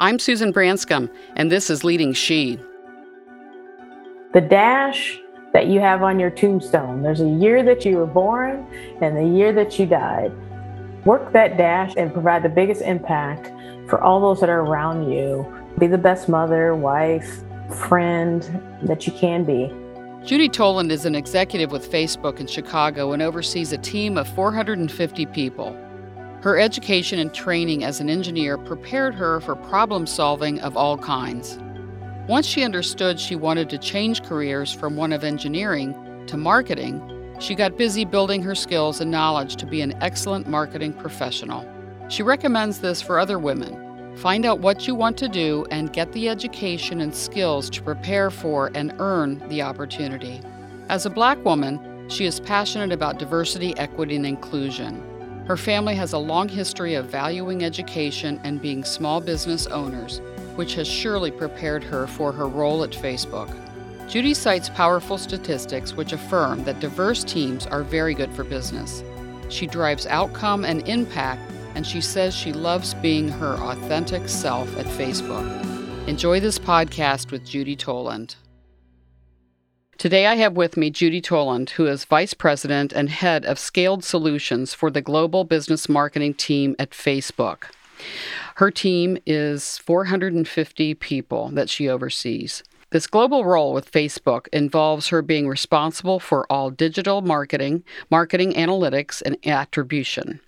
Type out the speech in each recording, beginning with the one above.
I'm Susan Branscombe, and this is Leading She. The dash that you have on your tombstone, there's a year that you were born and the year that you died. Work that dash and provide the biggest impact for all those that are around you. Be the best mother, wife, friend that you can be. Judy Toland is an executive with Facebook in Chicago and oversees a team of 450 people. Her education and training as an engineer prepared her for problem solving of all kinds. Once she understood she wanted to change careers from one of engineering to marketing, she got busy building her skills and knowledge to be an excellent marketing professional. She recommends this for other women. Find out what you want to do and get the education and skills to prepare for and earn the opportunity. As a Black woman, she is passionate about diversity, equity, and inclusion. Her family has a long history of valuing education and being small business owners, which has surely prepared her for her role at Facebook. Judy cites powerful statistics which affirm that diverse teams are very good for business. She drives outcome and impact, and she says she loves being her authentic self at Facebook. Enjoy this podcast with Judy Toland. Today I have with me Judy Toland, who is Vice President and Head of Scaled Solutions for the Global Business Marketing Team at Facebook. Her team is 450 people that she oversees. This global role with Facebook involves her being responsible for all digital marketing, marketing analytics and attribution,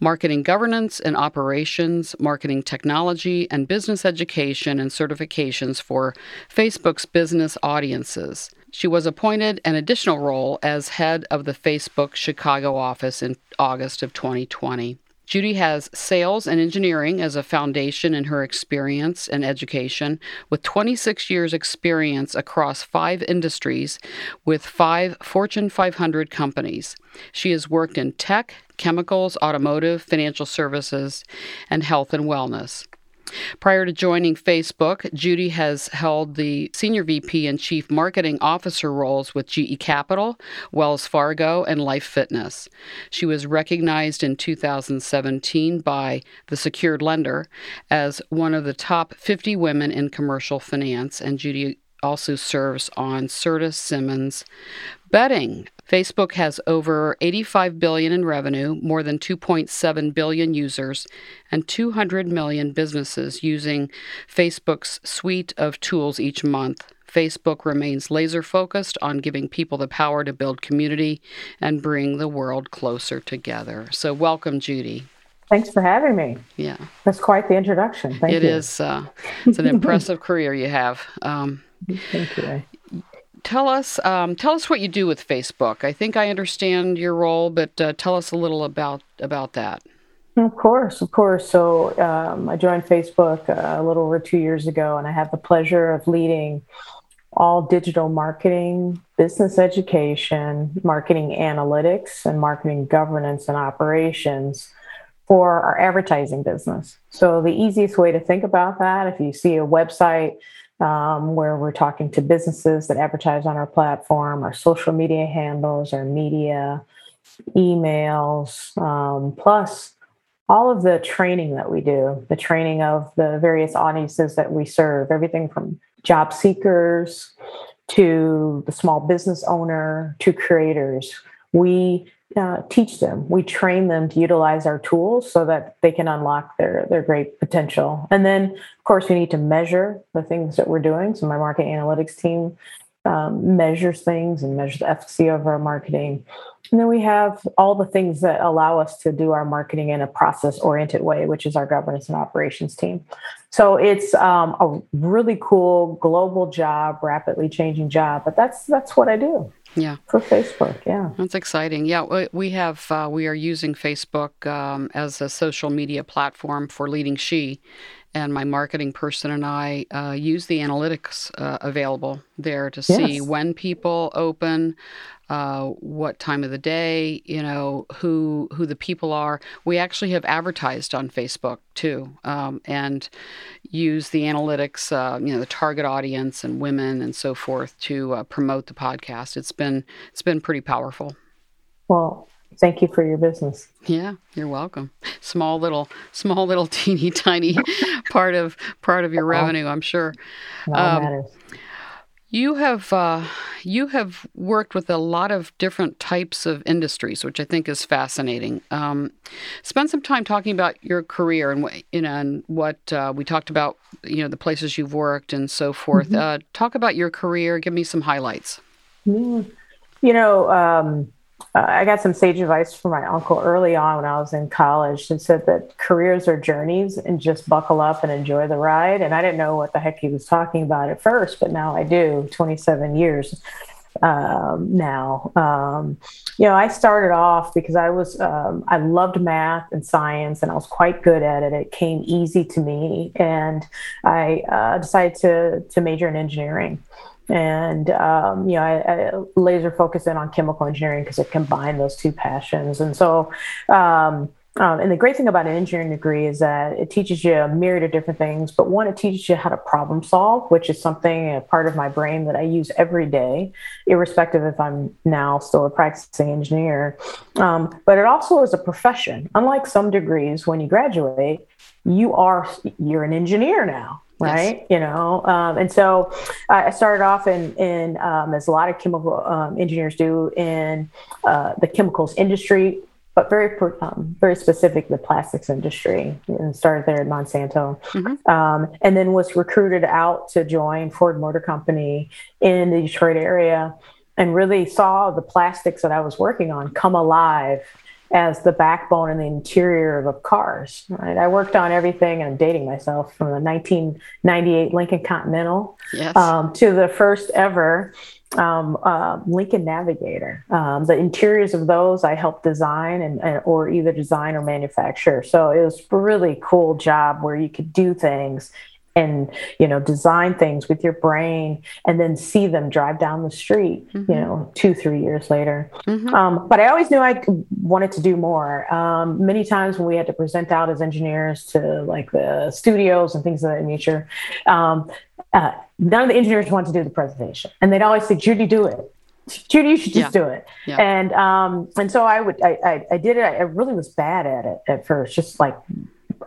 marketing governance and operations, marketing technology, and business education and certifications for Facebook's business audiences. She was appointed an additional role as head of the Facebook Chicago office in August of 2020. Judy has sales and engineering as a foundation in her experience and education, with 26 years experience across 5 industries with 5 Fortune 500 companies. She has worked in tech, chemicals, automotive, financial services, and health and wellness. Prior to joining Facebook, Judy has held the Senior VP and Chief Marketing Officer roles with GE Capital, Wells Fargo, and Life Fitness. She was recognized in 2017 by The Secured Lender as one of the top 50 women in commercial finance, and Judy also serves on Serta Simmons Betting. Facebook has over $85 billion in revenue, more than 2.7 billion users, and 200 million businesses using Facebook's suite of tools each month. Facebook remains laser-focused on giving people the power to build community and bring the world closer together. So welcome, Judy. Thanks for having me. Yeah. That's quite the introduction. Thank you. It is. It's an impressive career you have. Thank you. Tell us what you do with Facebook. I think I understand your role, but tell us a little about that. Of course. So I joined Facebook a little over 2 years ago, and I have the pleasure of leading all digital marketing, business education, marketing analytics, and marketing governance and operations for our advertising business. So the easiest way to think about that, if you see a website where we're talking to businesses that advertise on our platform, our social media handles, our media, emails, plus all of the training that we do, the training of the various audiences that we serve, everything from job seekers to the small business owner to creators. We teach them. We train them to utilize our tools so that they can unlock their great potential. And then, of course, we need to measure the things that we're doing. So my marketing analytics team measures things and measures the efficacy of our marketing. And then we have all the things that allow us to do our marketing in a process-oriented way, which is our governance and operations team. So it's a really cool global job, rapidly changing job, but that's what I do. Yeah. For Facebook, yeah. That's exciting. Yeah, we are using Facebook as a social media platform for Leading She, and my marketing person and I use the analytics available there to see when people open, what time of the day, you know, who the people are. We actually have advertised on Facebook too, and use the analytics, the target audience and women and so forth to promote the podcast. It's been pretty powerful. Well, Thank you for your business. Yeah, you're welcome. Small little teeny tiny part of your revenue, I'm sure. No, matters. You have worked with a lot of different types of industries, which I think is fascinating. Spend some time talking about your career and what we talked about, the places you've worked and so forth. Mm-hmm. Talk about your career. Give me some highlights. I got some sage advice from my uncle early on when I was in college and said that careers are journeys and just buckle up and enjoy the ride. And I didn't know what the heck he was talking about at first, but now I do, 27 years now. I started off because I was, I loved math and science and I was quite good at it. It came easy to me. And I decided to major in engineering. And, I laser focused in on chemical engineering because it combined those two passions. And so, and the great thing about an engineering degree is that it teaches you a myriad of different things, but one, it teaches you how to problem solve, which is something, a part of my brain that I use every day, irrespective if I'm now still a practicing engineer. But it also is a profession. Unlike some degrees, when you graduate, you're an engineer now. Right. Yes. And so I started off in as a lot of chemical engineers do in the chemicals industry, but very specific, the plastics industry, and started there at Monsanto. Mm-hmm. And then was recruited out to join Ford Motor Company in the Detroit area and really saw the plastics that I was working on come alive as the backbone and the interior of cars, right? I worked on everything, and I'm dating myself, from the 1998 Lincoln Continental to the first ever Lincoln Navigator. The interiors of those I helped design or either design or manufacture. So it was a really cool job where you could do things and, design things with your brain and then see them drive down the street, mm-hmm. 2-3 years later. Mm-hmm. But I always knew I wanted to do more. Many times when we had to present out as engineers to like the studios and things of that nature, none of the engineers wanted to do the presentation. And they'd always say, Judy, do it. Judy, you should just do it. Yeah. And so I did it. I really was bad at it at first, just like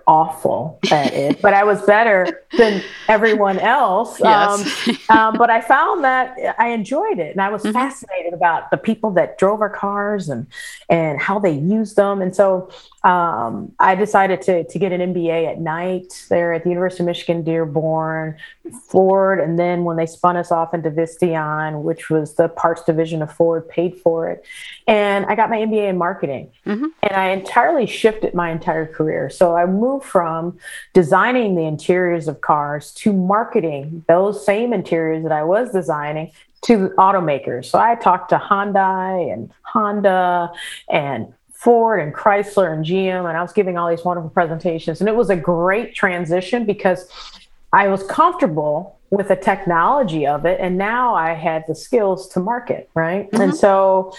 awful at it, but I was better than everyone else. Yes. But I found that I enjoyed it and I was mm-hmm. fascinated about the people that drove our cars and how they used them. And so I decided to get an MBA at night there at the University of Michigan-Dearborn, Ford. And then when they spun us off into Visteon, which was the parts division of Ford, paid for it. And I got my MBA in marketing mm-hmm. and I entirely shifted my entire career. So I moved from designing the interiors of cars to marketing those same interiors that I was designing to automakers. So I talked to Hyundai and Honda and Ford and Chrysler and GM, and I was giving all these wonderful presentations. And it was a great transition because I was comfortable with the technology of it. And now I had the skills to market, right? Mm-hmm. And so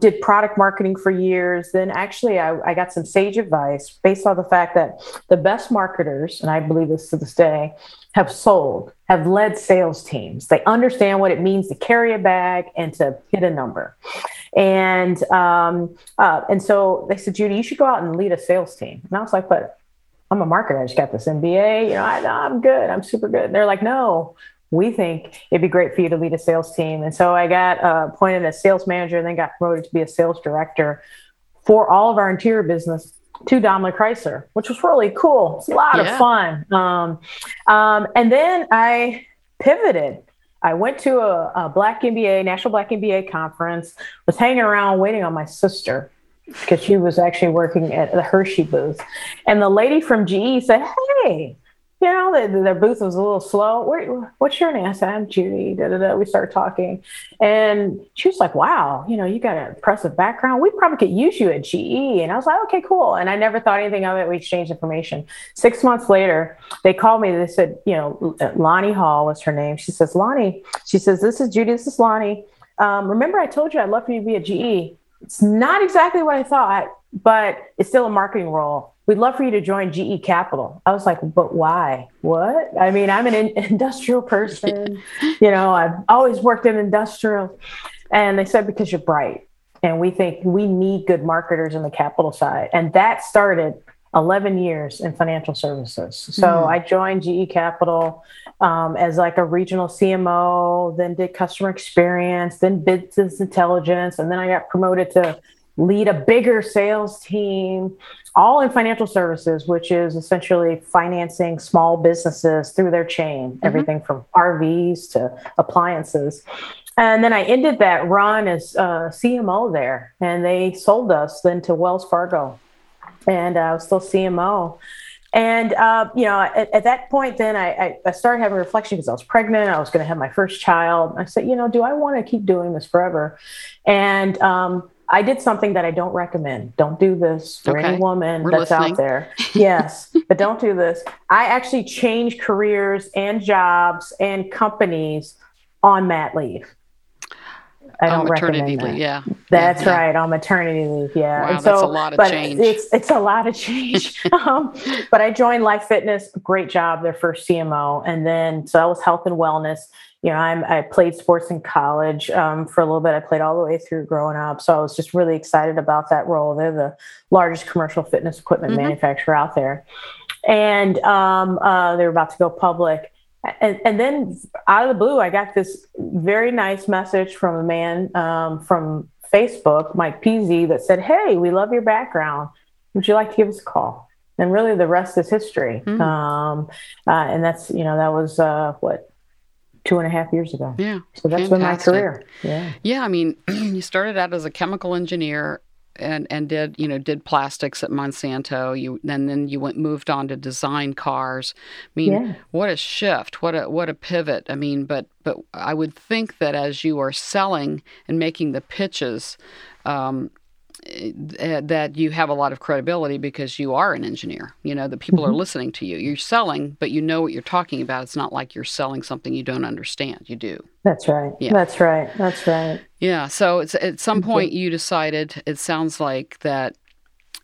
did product marketing for years. Then actually I got some sage advice based on the fact that the best marketers, and I believe this to this day, have sold, have led sales teams. They understand what it means to carry a bag and to hit a number. And so they said, Judy, you should go out and lead a sales team. And I was like, but I'm a marketer. I just got this MBA. I'm good. I'm super good. And they're like, no, we think it'd be great for you to lead a sales team. And so I got appointed as sales manager and then got promoted to be a sales director for all of our interior business to Domino Chrysler, which was really cool. It's a lot of fun. And then I pivoted. I went to a National Black MBA conference, was hanging around waiting on my sister, because she was actually working at the Hershey booth. And the lady from GE said, hey, their booth was a little slow. What's your name? I said, I'm Judy. We started talking. And she was like, wow, you got an impressive background. We probably could use you at GE. And I was like, okay, cool. And I never thought anything of it. We exchanged information. 6 months later, they called me. They said, Lonnie Hall was her name. She says, Lonnie, she says, this is Judy. This is Lonnie. Remember I told you I'd love for you to be at GE. It's not exactly what I thought, but it's still a marketing role. We'd love for you to join GE Capital. I was like, but why? What? I mean, I'm an industrial person. I've always worked in industrial. And they said, because you're bright. And we think we need good marketers in the capital side. And that started 11 years in financial services. So I joined GE Capital as like a regional CMO, then did customer experience, then business intelligence. And then I got promoted to lead a bigger sales team, all in financial services, which is essentially financing small businesses through their chain, everything from RVs to appliances. And then I ended that run as CMO there, and they sold us then to Wells Fargo. And I was still CMO. And, you know, at that point, then I started having reflection because I was pregnant. I was going to have my first child. I said, you know, do I want to keep doing this forever? And I did something that I don't recommend. Don't do this for any woman out there. Yes, but don't do this. I actually changed careers and jobs and companies on mat leave. I don't recommend that. Yeah. That's right. On maternity leave. Yeah. Wow, and so, that's a lot of change. It's a lot of change. But I joined Life Fitness, great job, their first CMO. And then, so that was health and wellness. You know, I played sports in college for a little bit. I played all the way through growing up. So I was just really excited about that role. They're the largest commercial fitness equipment manufacturer out there. And they were about to go public. And then out of the blue, I got this very nice message from a man from Facebook, Mike PZ, that said, "Hey, we love your background. Would you like to give us a call?" And really the rest is history. And that's, you know, that was what, 2.5 years ago. Yeah. So that's been my career. Yeah. Yeah. I mean, you started out as a chemical engineer and did, you know, did plastics at Monsanto. Then you moved on to design cars. I mean, what a shift, what a pivot. I mean, but I would think that as you are selling and making the pitches, that you have a lot of credibility because you are an engineer. You know, the people are listening to you. You're selling, but you know what you're talking about. It's not like you're selling something you don't understand. You do. That's right. Yeah. That's right. That's right. Yeah. So it's at some point you decided, it sounds like, that,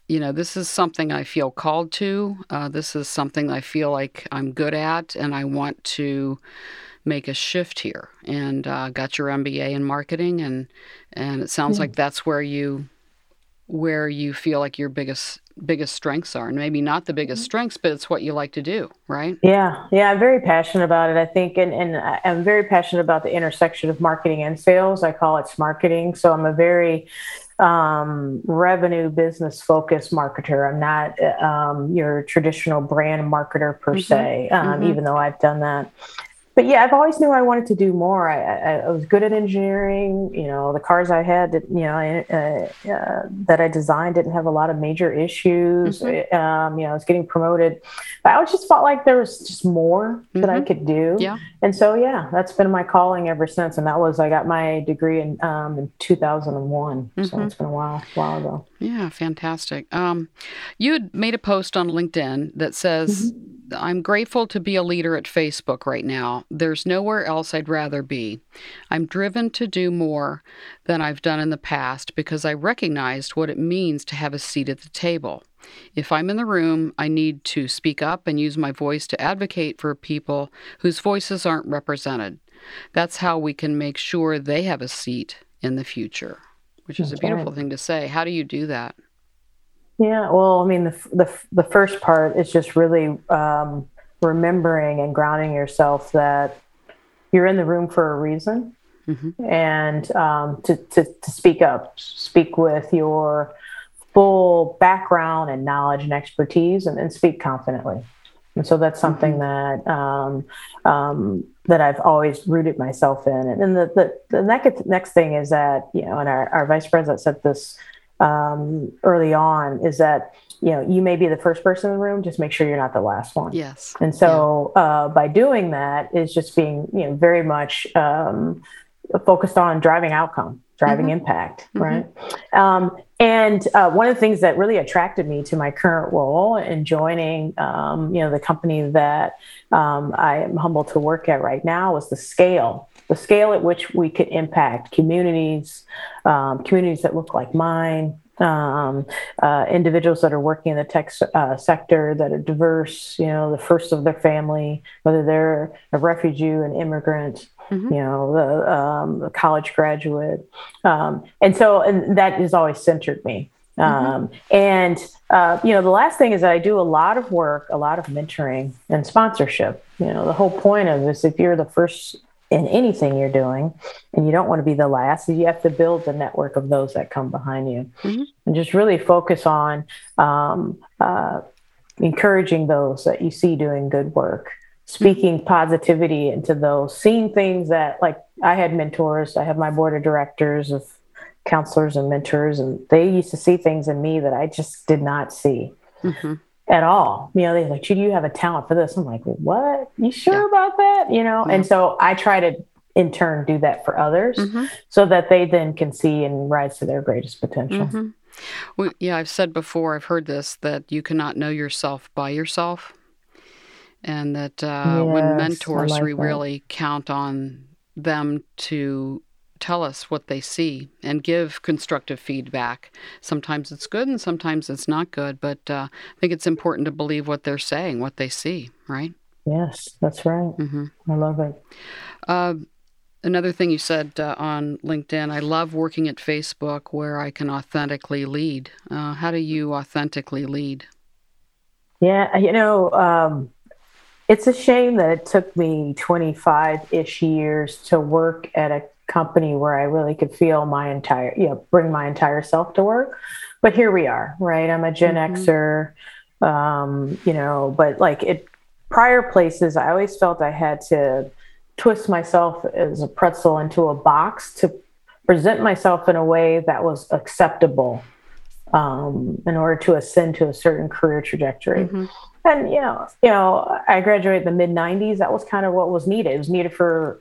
you know, this is something I feel called to. This is something I feel like I'm good at, and I want to make a shift here. And got your MBA in marketing, and it sounds like that's where you feel like your biggest strengths are, and maybe not the biggest strengths, but it's what you like to do, right? Yeah. Yeah. I'm very passionate about it, I think. And I'm very passionate about the intersection of marketing and sales. I call it smarketing. So I'm a very revenue business focused marketer. I'm not your traditional brand marketer per se, even though I've done that. But yeah, I've always knew I wanted to do more. I was good at engineering. You know, the cars I had, that I designed didn't have a lot of major issues. You know, I was getting promoted. But I always just felt like there was just more that I could do. Yeah. And so, yeah, that's been my calling ever since. And that was, I got my degree in 2001. So it's been a while ago. Yeah, fantastic. You had made a post on LinkedIn that says, "I'm grateful to be a leader at Facebook right now. There's nowhere else I'd rather be. I'm driven to do more than I've done in the past because I recognized what it means to have a seat at the table. If I'm in the room, I need to speak up and use my voice to advocate for people whose voices aren't represented. That's how we can make sure they have a seat in the future," which is a beautiful thing to say. How do you do that? Yeah, well, I mean, the first part is just really remembering and grounding yourself that you're in the room for a reason, and to speak up, speak with your full background and knowledge and expertise, and speak confidently. And so that's something that I've always rooted myself in. And then the next thing is that, you know, and our vice president said this early on, is that, you know, you may be the first person in the room, just make sure you're not the last one. Yes. And so by doing that is just being, you know, very much focused on driving outcome, driving impact, right? And one of the things that really attracted me to my current role and joining, you know, the company that I am humbled to work at right now was the scale at which we could impact communities that look like mine, individuals that are working in the tech sector that are diverse, you know, the first of their family, whether they're a refugee, an immigrant, Mm-hmm. You know, the college graduate. And that has always centered me. Mm-hmm. You know, the last thing is I do a lot of work, a lot of mentoring and sponsorship. You know, the whole point of this, if you're the first in anything you're doing and you don't want to be the last, you have to build the network of those that come behind you, mm-hmm. and just really focus on encouraging those that you see doing good work, speaking positivity into those, seeing things that, like, I had mentors, I have my board of directors of counselors and mentors, and they used to see things in me that I just did not see mm-hmm. at all. You know, they're like, Judy, you have a talent for this. I'm like, what? You sure about that? You know? Yeah. And so I try to in turn do that for others mm-hmm. so that they then can see and rise to their greatest potential. Mm-hmm. Well, yeah, I've said before, I've heard this, that you cannot know yourself by yourself. And that when mentors, we really count on them to tell us what they see and give constructive feedback. Sometimes it's good and sometimes it's not good, but I think it's important to believe what they're saying, what they see, right? Yes, that's right. Mm-hmm. I love it. Another thing you said on LinkedIn, I love working at Facebook where I can authentically lead. How do you authentically lead? Yeah, you know, it's a shame that it took me 25-ish years to work at a company where I really could feel my entire, you know, bring my entire self to work. But here we are, right? I'm a Gen Xer, you know, but like at prior places, I always felt I had to twist myself as a pretzel into a box to present myself in a way that was acceptable in order to ascend to a certain career trajectory. Mm-hmm. And, you know, I graduated in the mid 90s. That was kind of what was needed. It was needed for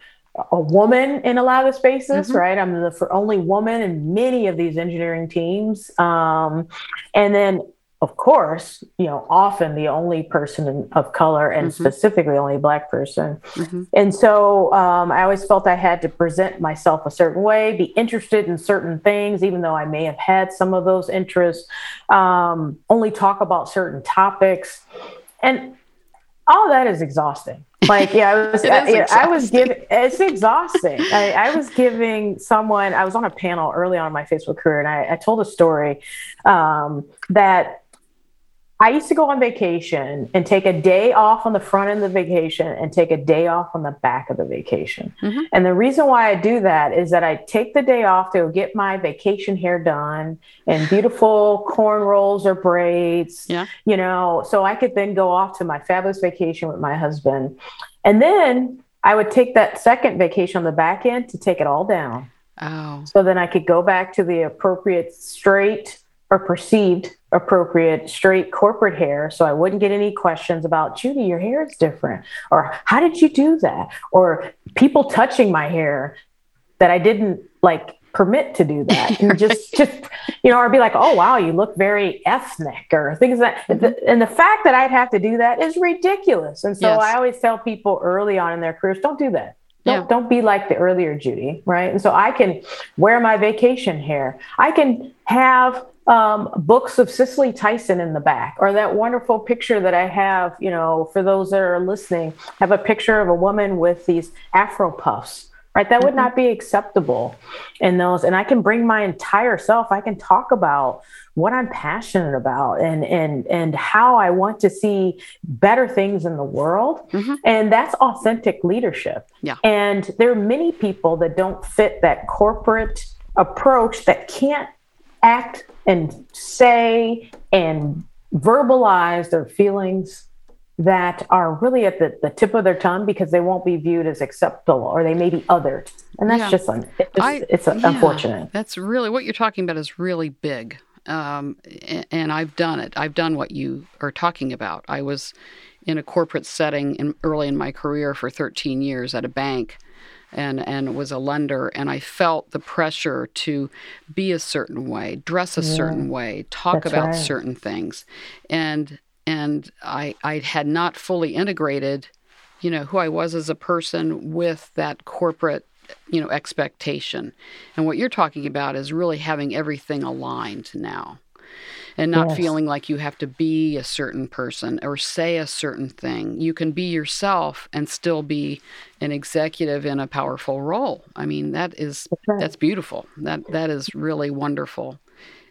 a woman in a lot of spaces, mm-hmm. right? I'm the only woman in many of these engineering teams. And then, of course, you know, often the only person of color and mm-hmm. specifically only Black person. Mm-hmm. And so I always felt I had to present myself a certain way, be interested in certain things, even though I may have had some of those interests, only talk about certain topics. And all that is exhausting. Like, yeah, it's exhausting. I was giving someone, I was on a panel early on in my Facebook career, and I told a story that I used to go on vacation and take a day off on the front end of the vacation and take a day off on the back of the vacation. Mm-hmm. And the reason why I do that is that I take the day off to get my vacation hair done and beautiful corn rolls or braids, you know, so I could then go off to my fabulous vacation with my husband. And then I would take that second vacation on the back end to take it all down. Oh. So then I could go back to the appropriate straight or perceived appropriate straight corporate hair. So I wouldn't get any questions about, Judy, your hair is different, or how did you do that? Or people touching my hair that I didn't like permit to do that. And just, you know, or be like, oh, wow, you look very ethnic or things like that. Mm-hmm. And the fact that I'd have to do that is ridiculous. And so I always tell people early on in their careers, don't do that. Don't be like the earlier Judy. Right. And so I can wear my vacation hair. I can have books of Cicely Tyson in the back, or that wonderful picture that I have, you know, for those that are listening, have a picture of a woman with these Afro puffs, right? That would not be acceptable in those. And I can bring my entire self. I can talk about what I'm passionate about and how I want to see better things in the world. Mm-hmm. And that's authentic leadership. Yeah. And there are many people that don't fit that corporate approach that can't act and say and verbalize their feelings that are really at the tip of their tongue because they won't be viewed as acceptable, or they may be othered. And that's just unfortunate. That's really, what you're talking about is really big. And I've done it. I've done what you are talking about. I was in a corporate setting early in my career for 13 years at a bank, and was a lender, and I felt the pressure to be a certain way, dress a certain way, talk about certain things. And I had not fully integrated, you know, who I was as a person with that corporate, you know, expectation. And what you're talking about is really having everything aligned now. and not feeling like you have to be a certain person or say a certain thing. You can be yourself and still be an executive in a powerful role. I mean, that's beautiful. That is really wonderful.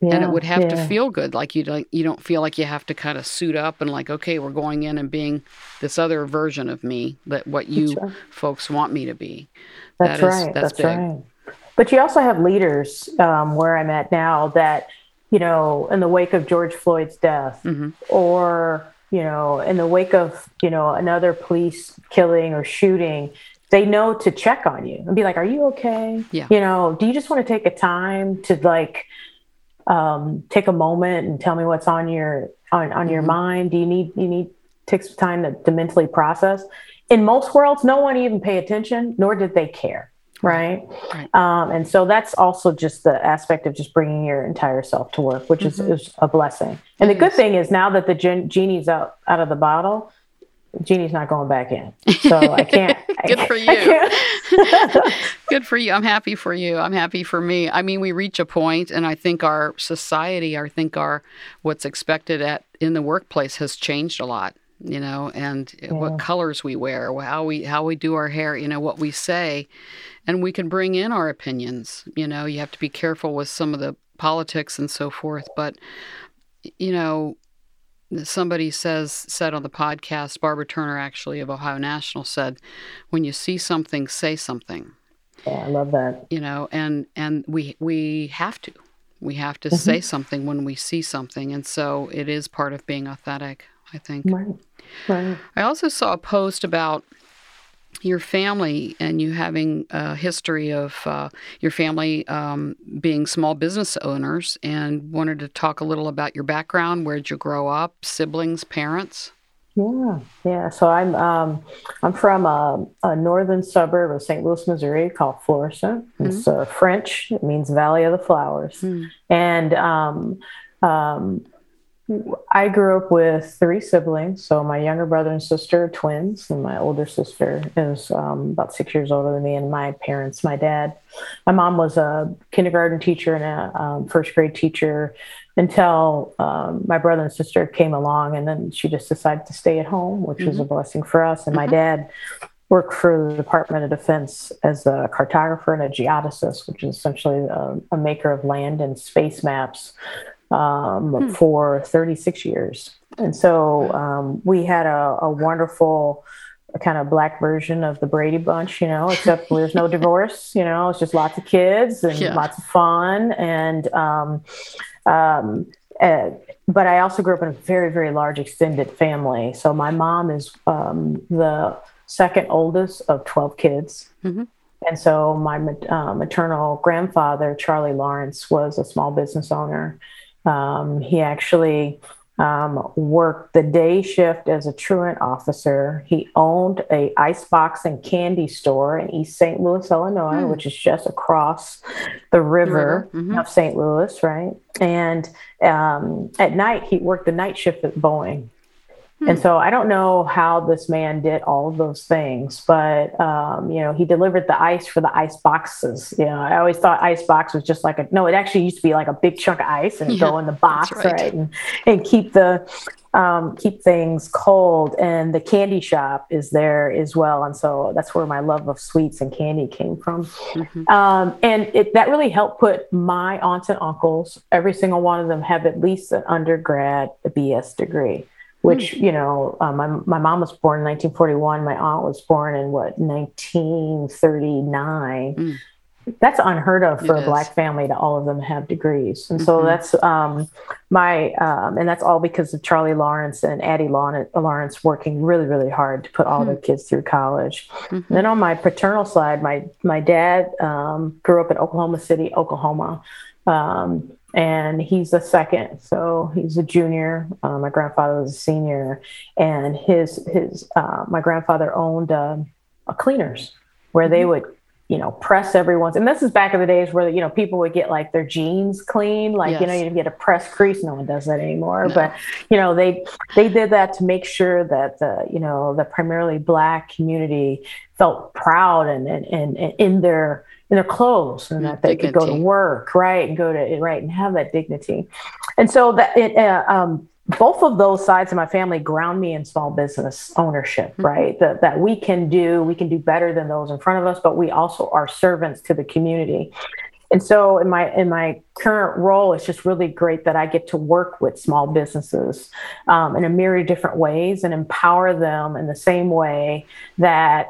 Yeah, and it would have to feel good. Like you don't feel like you have to kind of suit up and like, okay, we're going in and being this other version of me that what you folks want me to be. That's right. But you also have leaders where I'm at now that, you know, in the wake of George Floyd's death or, you know, in the wake of, you know, another police killing or shooting, they know to check on you and be like, are you okay? Yeah. You know, do you just want to take a time to like, take a moment and tell me what's on your mind? Do you need take some time to mentally process? In most worlds, no one even paid attention, nor did they care. Right. And so that's also just the aspect of just bringing your entire self to work, which is a blessing. And the good thing is now that the genie's out of the bottle, genie's not going back in. So I can't. Good for you. Good for you. I'm happy for you. I'm happy for me. I mean, we reach a point, and I think our society, what's expected in the workplace has changed a lot. You know, and what colors we wear, how we do our hair, you know, what we say, and we can bring in our opinions. You know, you have to be careful with some of the politics and so forth. But, you know, somebody said on the podcast, Barbara Turner, actually, of Ohio National said, when you see something, say something. Yeah, I love that. You know, and we have to. We have to say something when we see something. And so it is part of being authentic, I think. Right. I also saw a post about your family and you having a history of your family being small business owners, and wanted to talk a little about your background. Where did you grow up? Siblings, parents? Yeah. So I'm from a northern suburb of St. Louis, Missouri called Florissant. It's French. It means Valley of the Flowers. And I grew up with three siblings. So my younger brother and sister are twins, and my older sister is about 6 years older than me. And my mom was a kindergarten teacher and a first grade teacher until my brother and sister came along, and then she just decided to stay at home, which was a blessing for us. And my dad worked for the Department of Defense as a cartographer and a geodesist, which is essentially a maker of land and space maps, for 36 years. And so we had a wonderful kind of black version of the Brady Bunch, you know, except there's no divorce, you know, it's just lots of kids and lots of fun. And but I also grew up in a very, very large extended family. So my mom is the second oldest of 12 kids. And so my maternal grandfather, Charlie Lawrence, was a small business owner. He actually worked the day shift as a truant officer. He owned a icebox and candy store in East St. Louis, Illinois, which is just across the river of St. Louis, right? And at night, he worked the night shift at Boeing. And so I don't know how this man did all of those things, but, you know, he delivered the ice for the ice boxes. You know, I always thought ice box was just like it actually used to be like a big chunk of ice and go in the box, right? And keep the, keep things cold. And the candy shop is there as well. And so that's where my love of sweets and candy came from. And that really helped put my aunts and uncles, every single one of them have at least an undergrad BS degree. Which, you know, my mom was born in 1941. My aunt was born in 1939. That's unheard of for a Black family to all of them have degrees. And so that's and that's all because of Charlie Lawrence and Addie Lawrence working really, really hard to put all their kids through college. And then on my paternal side, my dad grew up in Oklahoma City, Oklahoma. And he's the second, so he's a junior. My grandfather was a senior, and my grandfather owned a cleaners where they would you know, press everyone's. And this is back in the days where, you know, people would get like their jeans clean, like, yes. you know, you'd get a press crease. No one does that anymore. No. But, you know, they did that to make sure that the, you know, the primarily Black community felt proud and in their clothes, and that they dignity. Could go to work, right. And go to right. And have that dignity. And so that it, both of those sides of my family ground me in small business ownership, right? Mm-hmm. That we can do better than those in front of us, but we also are servants to the community. And so in my current role, it's just really great that I get to work with small businesses in a myriad of different ways and empower them in the same way that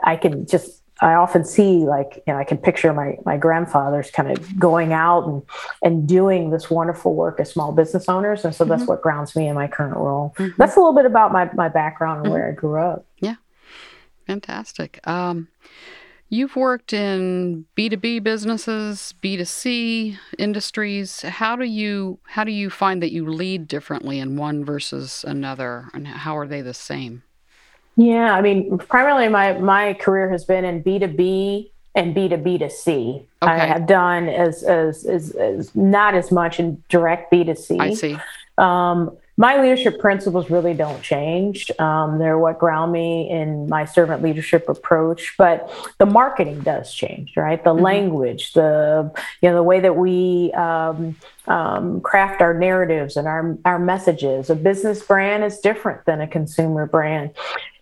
I often see, like, you know, I can picture my grandfathers kind of going out and doing this wonderful work as small business owners. And so that's mm-hmm. what grounds me in my current role. Mm-hmm. That's a little bit about my background and mm-hmm. where I grew up. Yeah. Fantastic. You've worked in B2B businesses, B2C industries. How do you find that you lead differently in one versus another, and how are they the same? Yeah, I mean, primarily my career has been in B2B and B2B2C. Okay. I have done as not as much in direct B2C. I see. My leadership principles really don't change. They're what ground me in my servant leadership approach, but the marketing does change, right? The mm-hmm. language, the way that we craft our narratives and our messages. A business brand is different than a consumer brand.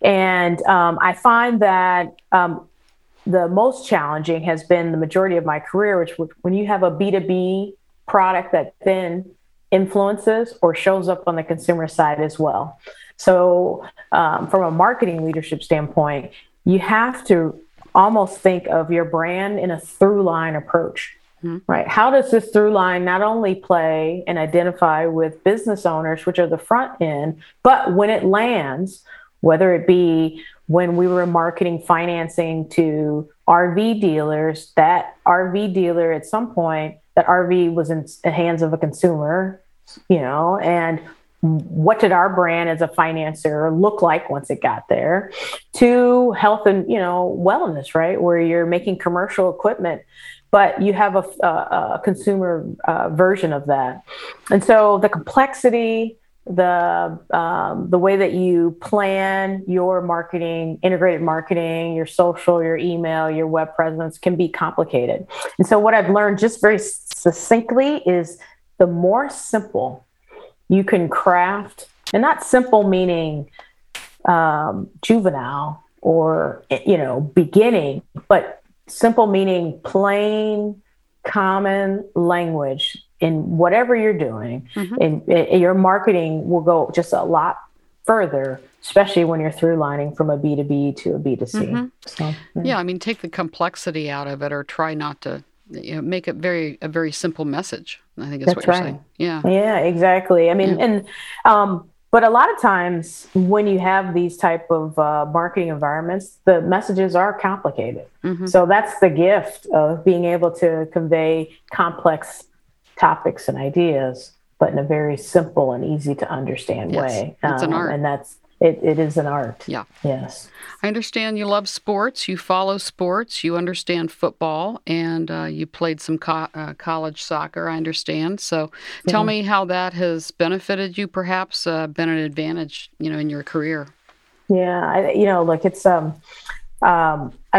And I find that the most challenging has been the majority of my career, which when you have a B2B product that then influences or shows up on the consumer side as well. So from a marketing leadership standpoint, you have to almost think of your brand in a through line approach, mm-hmm. right? How does this through line not only play and identify with business owners, which are the front end, but when it lands, whether it be when we were marketing financing to RV dealers, that RV dealer at some point, that RV was in the hands of a consumer, you know, and what did our brand as a financier look like once it got there, to health and, you know, wellness, right? Where you're making commercial equipment, but you have a consumer version of that. And so the complexity, the way that you plan your marketing, integrated marketing, your social, your email, your web presence can be complicated. And so what I've learned just very succinctly is the more simple you can craft, and not simple meaning juvenile or, you know, beginning, but simple meaning plain, common language in whatever you're doing, mm-hmm. and your marketing will go just a lot further, especially when you're through lining from a B2B to a B2C. Mm-hmm. So, yeah, I mean, take the complexity out of it, or try not to, you know, make it a very simple message. I think that's what you're right. saying. Yeah. Yeah, exactly. I mean, yeah. and but a lot of times when you have these type of marketing environments, the messages are complicated. Mm-hmm. So that's the gift of being able to convey complex topics and ideas, but in a very simple and easy to understand yes, way. It's an art. And it is an art. Yeah. Yes. I understand you love sports. You follow sports. You understand football, and you played some college soccer, I understand. So tell me how that has benefited you, perhaps been an advantage, you know, in your career. Yeah. I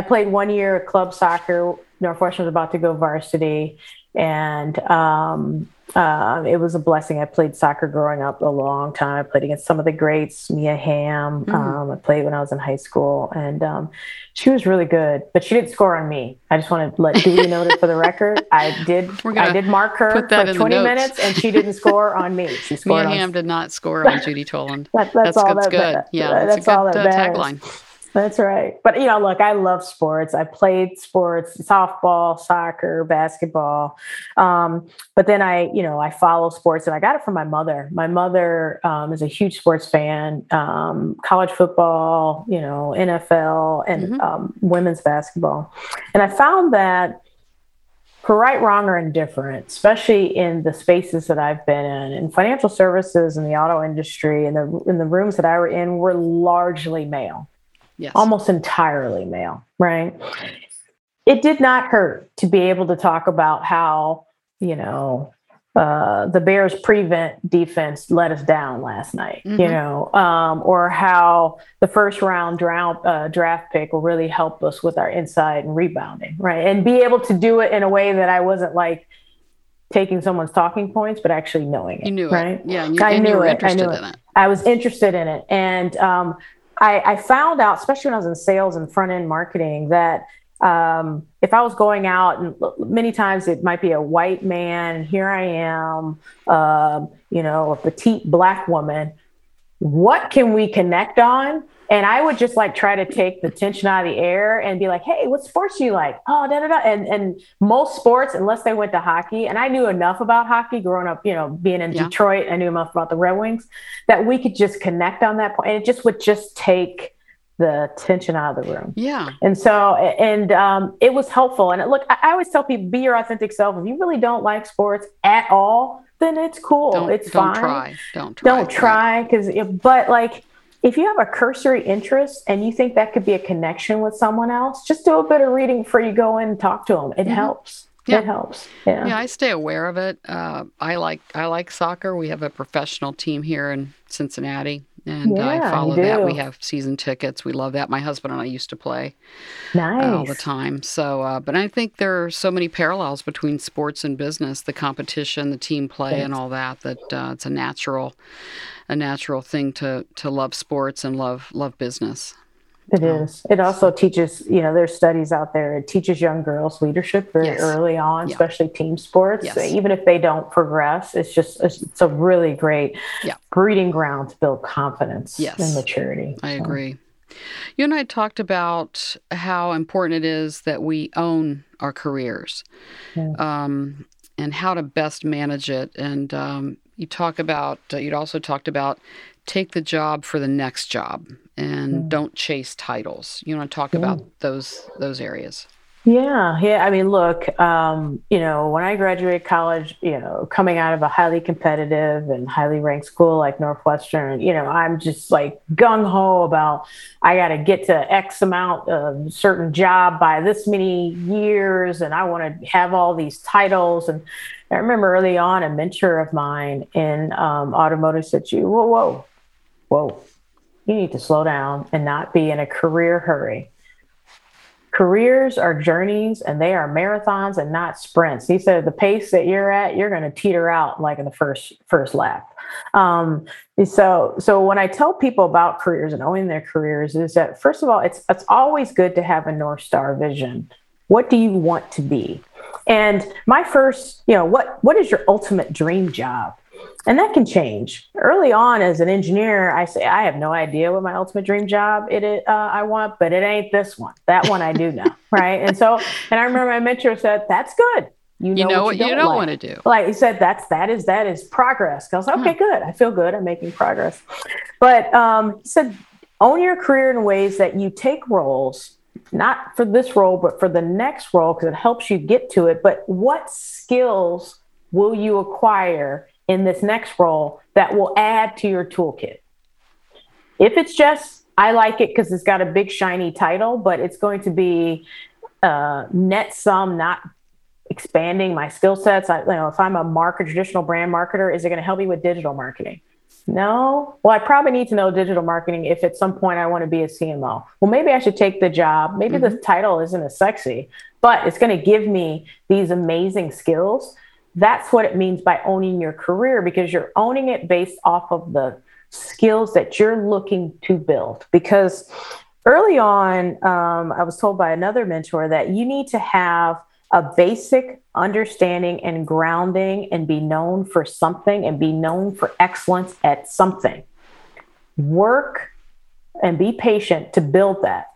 played 1 year of club soccer. Northwestern was about to go varsity. And it was a blessing. I played soccer growing up a long time. I played against some of the greats, Mia Hamm. Mm-hmm. I played when I was in high school, and she was really good, but she didn't score on me. I just want to let Judy know that for the record. I did mark her for 20 minutes, and she didn't score on me. She scored Mia Hamm did not score on Judy Toland. That's all good. Yeah, that's a good tagline. That's right. But, you know, look, I love sports. I played sports, softball, soccer, basketball. But then I follow sports, and I got it from my mother. My mother is a huge sports fan, college football, you know, NFL, and mm-hmm. Women's basketball. And I found that for right, wrong, or indifferent, especially in the spaces that I've been in financial services and the auto industry, and in the rooms that I were in were largely male. Yes. Almost entirely male, right? it did not hurt to be able to talk about how, you know, the Bears' defense let us down last night, mm-hmm. you know, or how the first round draft pick will really help us with our inside and rebounding, right? And be able to do it in a way that I wasn't like taking someone's talking points, but actually knowing it. You knew right? it. Yeah. And I knew it. I was interested in it. And I found out, especially when I was in sales and front end marketing, that if I was going out, and many times it might be a white man, here I am, you know, a petite Black woman, what can we connect on? And I would just like try to take the tension out of the air and be like, hey, what sports do you like? Oh, da da da. And most sports, unless they went to hockey, and I knew enough about hockey growing up, you know, being in Detroit, I knew enough about the Red Wings that we could just connect on that point. And it just would just take the tension out of the room. Yeah. And so, and it was helpful. And look, I always tell people, be your authentic self. If you really don't like sports at all, then it's cool. It's fine. Don't try. But like, if you have a cursory interest and you think that could be a connection with someone else, just do a bit of reading before you go in and talk to them. It mm-hmm. helps. Yeah. It helps. Yeah. Yeah, I stay aware of it. I like soccer. We have a professional team here in Cincinnati, and I follow that. We have season tickets. We love that. My husband and I used to play all the time. So, but I think there are so many parallels between sports and business, the competition, the team play, and all that, that it's a natural thing to love sports and love business. It is. It also teaches, you know, there's studies out there. It teaches young girls leadership very early on, especially team sports. Yes. Even if they don't progress, it's a really great breeding ground to build confidence and maturity. I agree. You and I talked about how important it is that we own our careers and how to best manage it. And you'd also talked about take the job for the next job and don't chase titles. You want to talk about those areas? Yeah. I mean, look, you know, when I graduated college, you know, coming out of a highly competitive and highly ranked school like Northwestern, you know, I'm just like gung-ho about I got to get to X amount of certain job by this many years, and I want to have all these titles. And I remember early on a mentor of mine in automotive said to you, whoa, you need to slow down and not be in a career hurry. Careers are journeys, and they are marathons and not sprints. He said, the pace that you're at, you're going to teeter out like in the first lap. So when I tell people about careers and owning their careers is that, first of all, it's always good to have a North Star vision. What do you want to be? And my first, you know, what is your ultimate dream job? And that can change. Early on as an engineer, I say, I have no idea what my ultimate dream job I want, but it ain't this one. That one I do know, right? And I remember my mentor said, that's good. You know what you don't want to do. Like he said, that is progress. I was like, okay, good. I feel good. I'm making progress. But he said, own your career in ways that you take roles, not for this role, but for the next role, because it helps you get to it. But what skills will you acquire in this next role that will add to your toolkit? If it's just, I like it because it's got a big shiny title, but it's going to be net sum, not expanding my skill sets. If I'm a traditional brand marketer, is it going to help me with digital marketing? No. Well, I probably need to know digital marketing if at some point I want to be a CMO. Well, maybe I should take the job. Maybe the title isn't as sexy, but it's going to give me these amazing skills. That's what it means by owning your career, because you're owning it based off of the skills that you're looking to build. Because early on, I was told by another mentor that you need to have a basic understanding and grounding and be known for something and be known for excellence at something. Work and be patient to build that.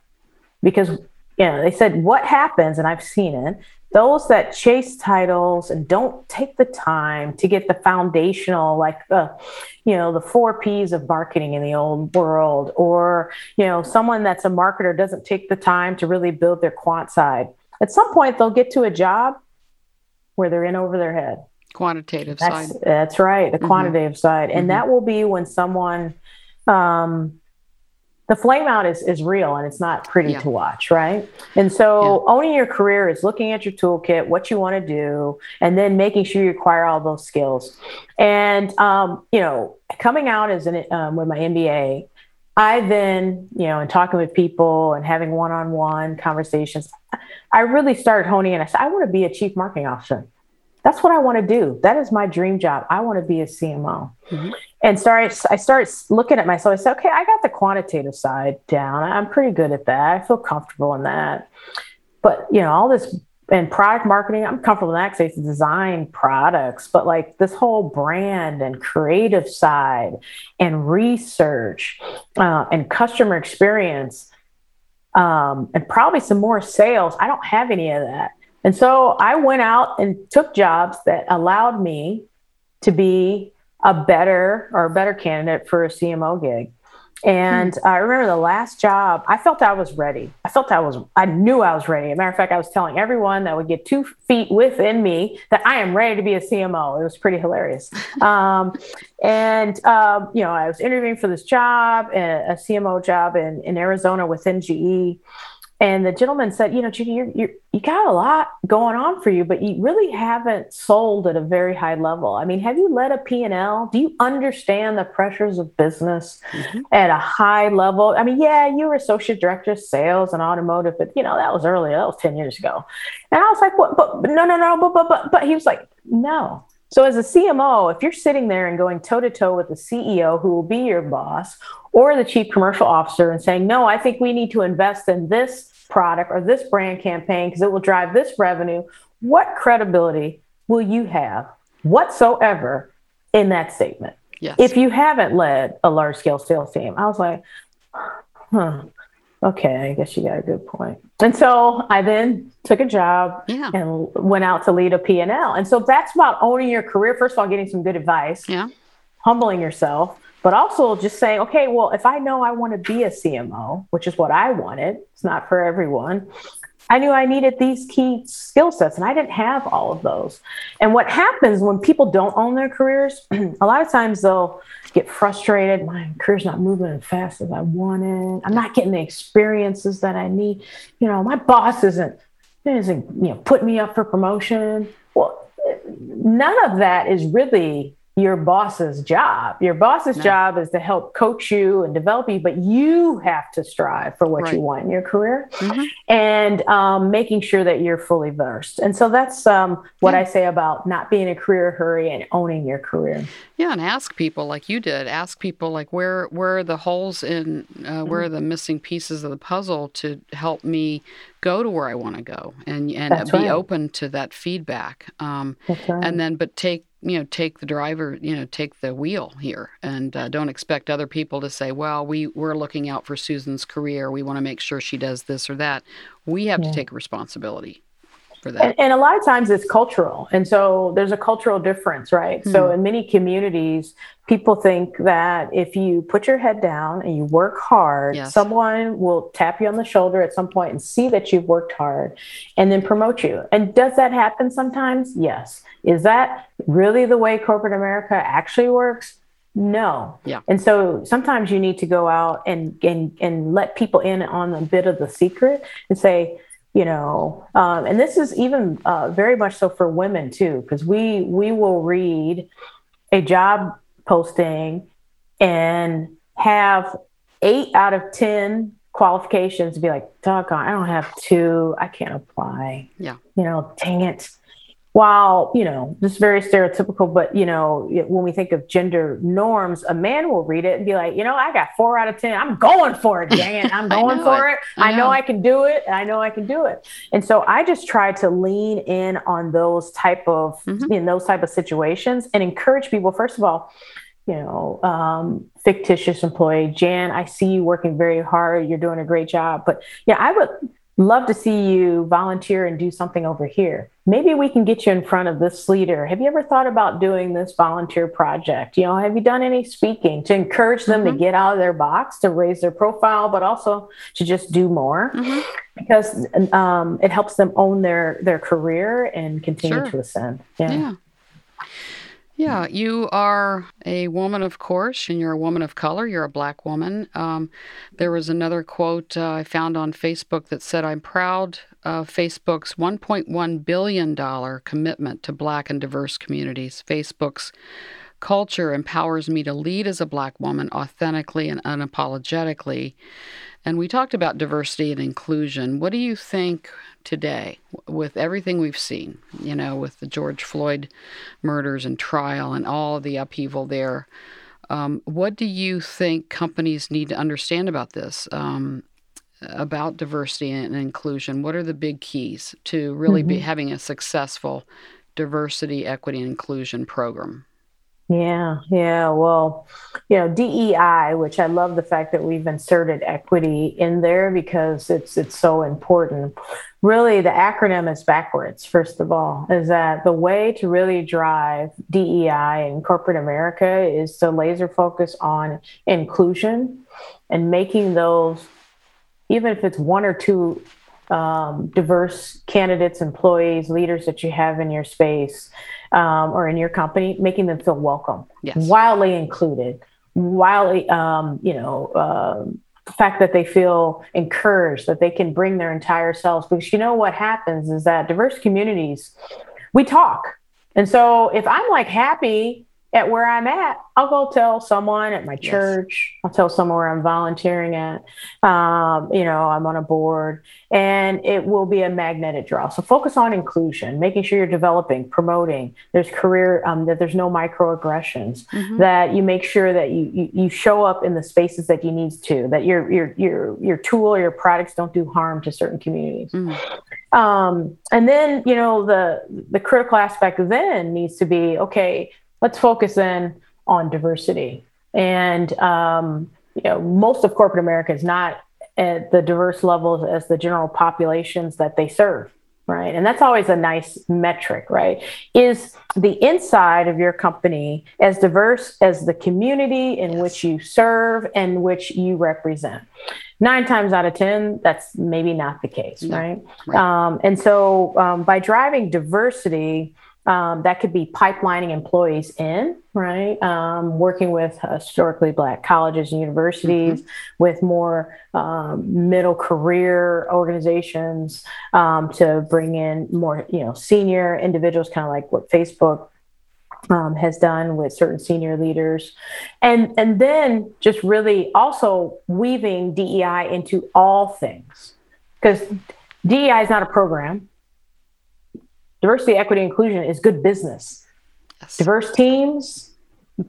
Because, you know, they said what happens, and I've seen it, those that chase titles and don't take the time to get the foundational, like the 4 Ps of marketing in the old world, or, you know, someone that's a marketer doesn't take the time to really build their quant side. At some point they'll get to a job where they're in over their head. Quantitative side. That's right. The quantitative side. And that will be when someone the flame out is real, and it's not pretty to watch. Right. And so owning your career is looking at your toolkit, what you want to do, and then making sure you acquire all those skills. And, you know, coming out as an, with my MBA, I then, you know, and talking with people and having one-on-one conversations, I really started honing in. I said, I want to be a chief marketing officer. That's what I want to do. That is my dream job. I want to be a CMO. Mm-hmm. And I started looking at myself. I said, okay, I got the quantitative side down. I'm pretty good at that. I feel comfortable in that. But, you know, all this and product marketing, I'm comfortable in that because I design products. But like this whole brand and creative side and research and customer experience and probably some more sales, I don't have any of that. And so I went out and took jobs that allowed me to be a better candidate for a CMO gig. And I remember the last job, I felt I was ready. I knew I was ready. As a matter of fact, I was telling everyone that would get 2 feet within me that I am ready to be a CMO. It was pretty hilarious. You know, I was interviewing for this job, a CMO job in Arizona within GE. And the gentleman said, you know, Judy, you got a lot going on for you, but you really haven't sold at a very high level. I mean, have you led a P&L? Do you understand the pressures of business at a high level? I mean, yeah, you were associate director of sales and automotive, but, you know, that was earlier. That was 10 years ago. And I was like, what? But no. But he was like, no. So as a CMO, if you're sitting there and going toe-to-toe with the CEO who will be your boss or the chief commercial officer and saying, no, I think we need to invest in this product or this brand campaign because it will drive this revenue, what credibility will you have whatsoever in that statement? Yes. If you haven't led a large scale sales team, I was like, okay, I guess you got a good point. And so I then took a job and went out to lead a P&L. And so that's about owning your career. First of all, getting some good advice, humbling yourself, but also just saying, okay, well, if I know I want to be a CMO, which is what I wanted, it's not for everyone. I knew I needed these key skill sets and I didn't have all of those. And what happens when people don't own their careers, a lot of times they'll get frustrated. My career's not moving as fast as I wanted. I'm not getting the experiences that I need. You know, my boss isn't, you know, putting me up for promotion. Well, none of that is really your boss's job. Your boss's job is to help coach you and develop you, but you have to strive for what you want in your career and making sure that you're fully versed. And so that's what I say about not being in a career hurry and owning your career. Yeah. And ask people like you did, where are the holes in, where are the missing pieces of the puzzle to help me go to where I want to go and be open to that feedback. And then, but take the driver, take the wheel here and don't expect other people to say, well, we're looking out for Susan's career. We want to make sure she does this or that. We have to take responsibility for that. And a lot of times it's cultural. And so there's a cultural difference, right? Mm-hmm. So in many communities, people think that if you put your head down and you work hard, someone will tap you on the shoulder at some point and see that you've worked hard and then promote you. And does that happen sometimes? Yes. Is that really the way corporate America actually works? No. Yeah. And so sometimes you need to go out and let people in on a bit of the secret and say, you know, and this is even very much so for women too, because we will read a job posting and have 8 out of 10 qualifications to be like, doggone, I don't have 2, I can't apply. Yeah. You know, dang it. While, you know, just very stereotypical, but, you know, when we think of gender norms, a man will read it and be like, you know, I got 4 out of 10. I'm going for it. Dang it. I'm going for it. I know I can do it. And so I just try to lean in on those type of, in those type of situations and encourage people, first of all, you know, fictitious employee, Jan, I see you working very hard. You're doing a great job, but yeah, I would love to see you volunteer and do something over here. Maybe we can get you in front of this leader. Have you ever thought about doing this volunteer project? You know, have you done any speaking to encourage them to get out of their box, to raise their profile, but also to just do more because it helps them own their career and continue to ascend. Yeah. Yeah, you are a woman, of course, and you're a woman of color. You're a Black woman. There was another quote I found on Facebook that said, I'm proud of Facebook's $1.1 billion commitment to Black and diverse communities. Facebook's culture empowers me to lead as a Black woman authentically and unapologetically. And we talked about diversity and inclusion. What do you think today, with everything we've seen, you know, with the George Floyd murders and trial and all of the upheaval there, what do you think companies need to understand about this, about diversity and inclusion? What are the big keys to really be having a successful diversity, equity, and inclusion program? Yeah. Well, you know, DEI, which I love the fact that we've inserted equity in there because it's so important. Really, the acronym is backwards, first of all, is that the way to really drive DEI in corporate America is to laser focus on inclusion and making those, even if it's one or two diverse candidates, employees, leaders that you have in your space or in your company, making them feel welcome, wildly included, wildly, the fact that they feel encouraged, that they can bring their entire selves. Because you know what happens is that diverse communities, we talk. And so if I'm like happy at where I'm at, I'll go tell someone at my church, I'll tell someone where I'm volunteering at, I'm on a board, and it will be a magnetic draw. So focus on inclusion, making sure you're developing, promoting, there's career, that there's no microaggressions, that you make sure that you show up in the spaces that you need to, that your tool or your products don't do harm to certain communities. And then, the critical aspect then needs to be, okay, let's focus in on diversity. And, most of corporate America is not at the diverse levels as the general populations that they serve, right? And that's always a nice metric, right? Is the inside of your company as diverse as the community in which you serve and which you represent? 9 times out of 10, that's maybe not the case, right? And so by driving diversity, that could be pipelining employees in, right? Working with historically Black colleges and universities, with more middle career organizations to bring in more, senior individuals, kind of like what Facebook has done with certain senior leaders. And then just really also weaving DEI into all things, because DEI is not a program. Diversity, equity, inclusion is good business. Diverse teams,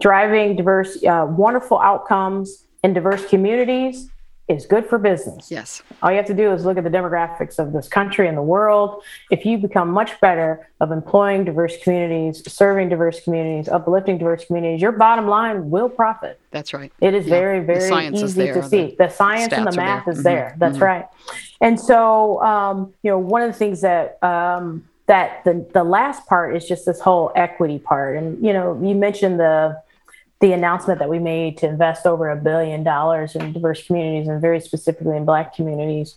driving diverse, wonderful outcomes in diverse communities is good for business. All you have to do is look at the demographics of this country and the world. If you become much better of employing diverse communities, serving diverse communities, uplifting diverse communities, your bottom line will profit. That's right. It is very, very easy to see. The science and the math is there. That's right. And so, one of the things that the last part is just this whole equity part. And, you mentioned the announcement that we made to invest over $1 billion in diverse communities and very specifically in Black communities.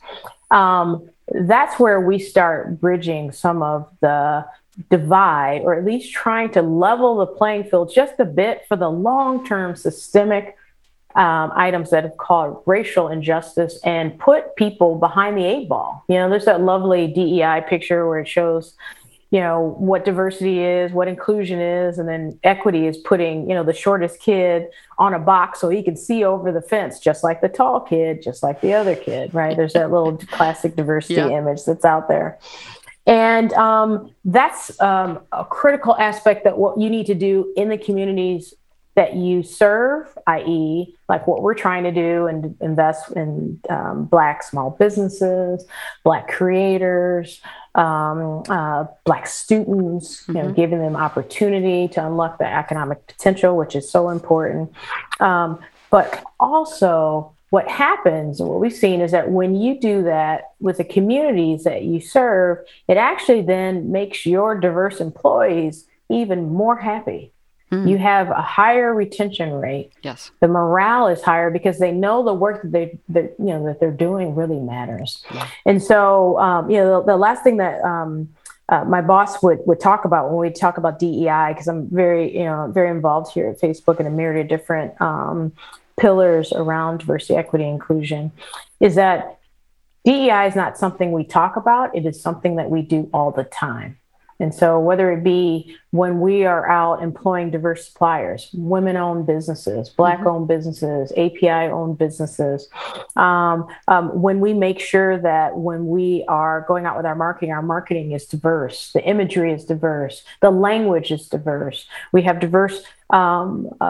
That's where we start bridging some of the divide, or at least trying to level the playing field just a bit for the long-term systemic items that have caused racial injustice and put people behind the eight ball. There's that lovely DEI picture where it shows, what diversity is, what inclusion is, and then equity is putting, the shortest kid on a box so he can see over the fence, just like the tall kid, just like the other kid, right? There's that little classic diversity image that's out there. And that's a critical aspect that what you need to do in the communities that you serve, i.e., like what we're trying to do and invest in Black small businesses, Black creators, Black students, giving them opportunity to unlock the economic potential, which is so important. But also what happens, and what we've seen, is that when you do that with the communities that you serve, it actually then makes your diverse employees even more happy. You have a higher retention rate. The morale is higher because they know the work that that they're doing really matters. And so, the last thing that my boss would talk about when we talk about DEI, because I'm very involved here at Facebook in a myriad of different pillars around diversity, equity, inclusion, is that DEI is not something we talk about. It is something that we do all the time. And so whether it be when we are out employing diverse suppliers, women-owned businesses, Black-owned businesses, API-owned businesses, when we make sure that when we are going out with our marketing is diverse, the imagery is diverse, the language is diverse, we have diverse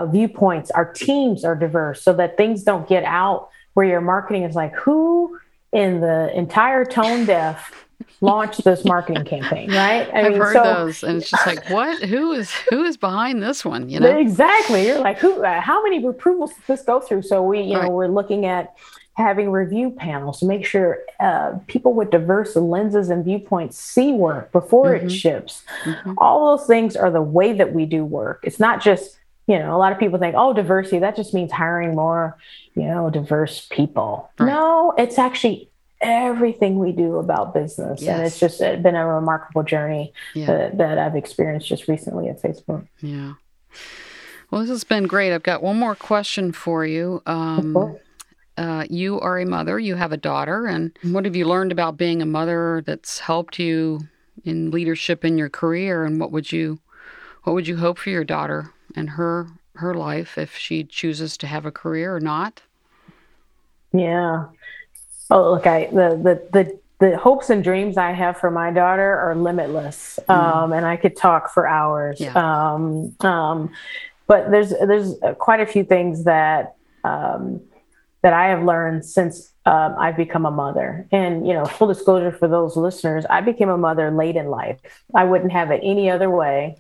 viewpoints, our teams are diverse, so that things don't get out where your marketing is like, who in the entire tone deaf launch this marketing campaign, right? I've heard those, and it's just like, what? Who is behind this one? You know, exactly. You're like, who? How many approvals does this go through? So we're looking at having review panels to make sure people with diverse lenses and viewpoints see work before it ships. Mm-hmm. All those things are the way that we do work. It's not just, a lot of people think, oh, diversity, that just means hiring more, diverse people. Right. No, it's actually everything we do about business. Yes. And it's just been a remarkable journey that I've experienced just recently at Facebook. Yeah. Well, this has been great. I've got one more question for you. You are a mother, you have a daughter, and what have you learned about being a mother that's helped you in leadership in your career? And what would you hope for your daughter and her life if she chooses to have a career or not? Yeah. Oh, look! The hopes and dreams I have for my daughter are limitless, and I could talk for hours. Yeah. But there's quite a few things that I have learned since I've become a mother. And full disclosure for those listeners, I became a mother late in life. I wouldn't have it any other way.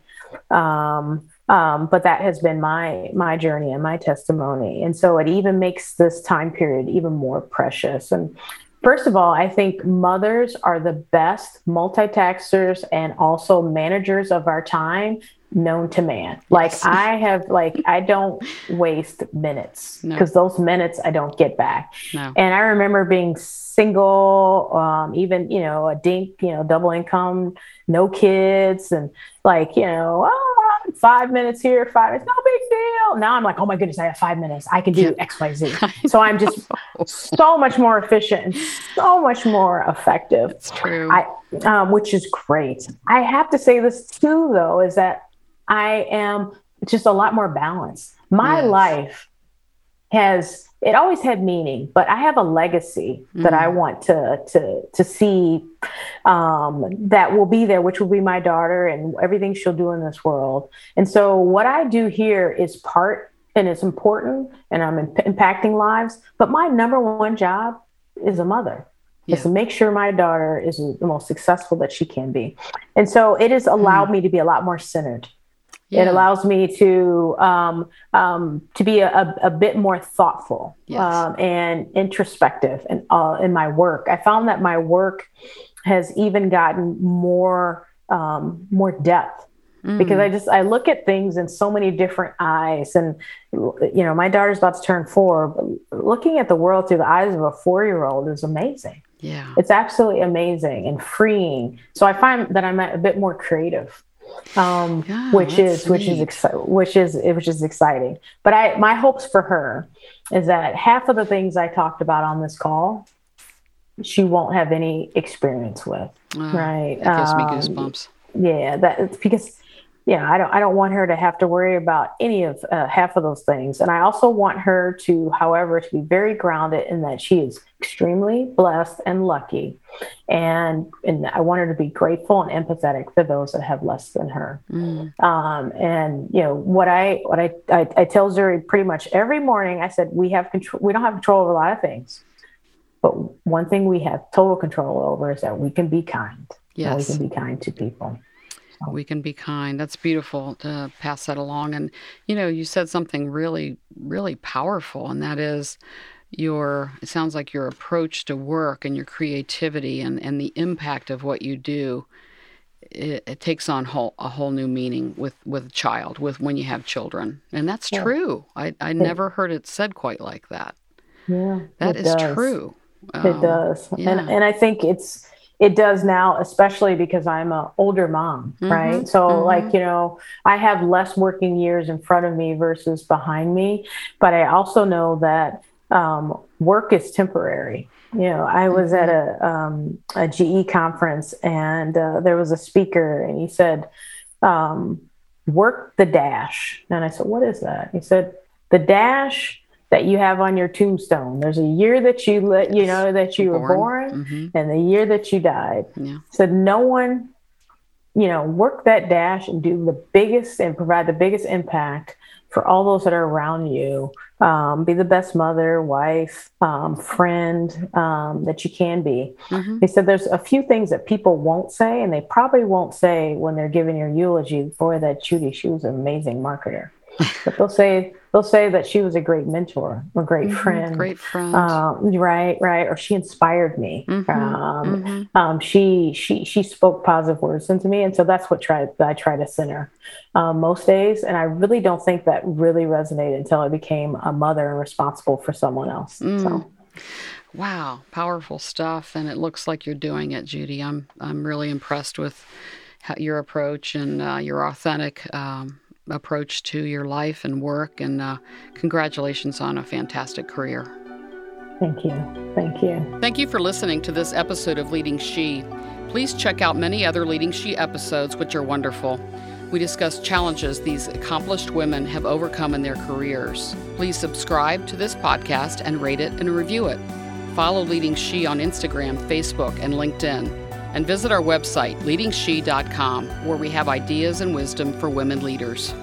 But that has been my journey and my testimony. And so it even makes this time period even more precious. And first of all, I think mothers are the best multitaskers and also managers of our time known to man. Like I don't waste minutes, because those minutes I don't get back. No. And I remember being single, even, a dink, double income, no kids, and 5 minutes here, 5 minutes, no big deal. Now I'm like, oh my goodness, I have 5 minutes. I can do X, Y, Z. So I'm just so much more efficient and so much more effective. It's true. Which is great. I have to say this too, though, is that I am just a lot more balanced. My life it always had meaning, but I have a legacy that I want to see that will be there, which will be my daughter and everything she'll do in this world. And so what I do here is part, and it's important, and I'm impacting lives. But my number one job is a mother. Is to make sure my daughter is the most successful that she can be. And so it has allowed me to be a lot more centered. Yeah. It allows me to be a bit more thoughtful and introspective in my work. I found that my work has even gotten more depth because I look at things in so many different eyes. And, my daughter's about to turn 4, but looking at the world through the eyes of a 4-year-old is amazing. Yeah, it's absolutely amazing and freeing. So I find that I'm a bit more creative. Which is exciting. But my hopes for her is that half of the things I talked about on this call, she won't have any experience with. Right. That gives me goosebumps. Yeah. That's because, I don't want her to have to worry about any of half of those things. And I also want her to, however, to be very grounded in that she is extremely blessed and lucky. And I want her to be grateful and empathetic for those that have less than her. What I tell Zuri pretty much every morning, I said, we have control. We don't have control over a lot of things, but one thing we have total control over is that we can be kind. Yes. We can be kind to people. We can be kind. That's beautiful to pass that along. And, you said something really, really powerful, and that is it sounds like your approach to work and your creativity and the impact of what you do, it takes on a whole new meaning with a child, when you have children. And that's true. I never heard it said quite like that. Yeah, that is true. It does. And I think it's It does now, especially because I'm an older mom, right? So like, you know, I have less working years in front of me versus behind me, but I also know that work is temporary. You know, I was at a GE conference, and there was a speaker, and he said, work the dash. And I said, what is that? He said, the dash that you have on your tombstone. There's a year that you let, you know, that you were born and the year that you died. Yeah. So no one, you know, work that dash and do the biggest and provide the biggest impact for all those that are around you. Be the best mother, wife, friend, that you can be. He said, there's a few things that people won't say, and they probably won't say when they're giving your eulogy, boy, that Judy, she was an amazing marketer. But they'll say that she was a great mentor, a great friend, right. Or she inspired me. She spoke positive words into me. And so that's what I try to center most days. And I really don't think that really resonated until I became a mother and responsible for someone else. So. Wow. Powerful stuff. And it looks like you're doing it, Judy. I'm really impressed with your approach and your authentic, approach to your life and work, and congratulations on a fantastic career. Thank you. Thank you. Thank you for listening to this episode of Leading She. Please check out many other Leading She episodes, which are wonderful. We discuss challenges these accomplished women have overcome in their careers. Please subscribe to this podcast and rate it and review it. Follow Leading She on Instagram, Facebook, and LinkedIn. And visit our website, leadingshe.com, where we have ideas and wisdom for women leaders.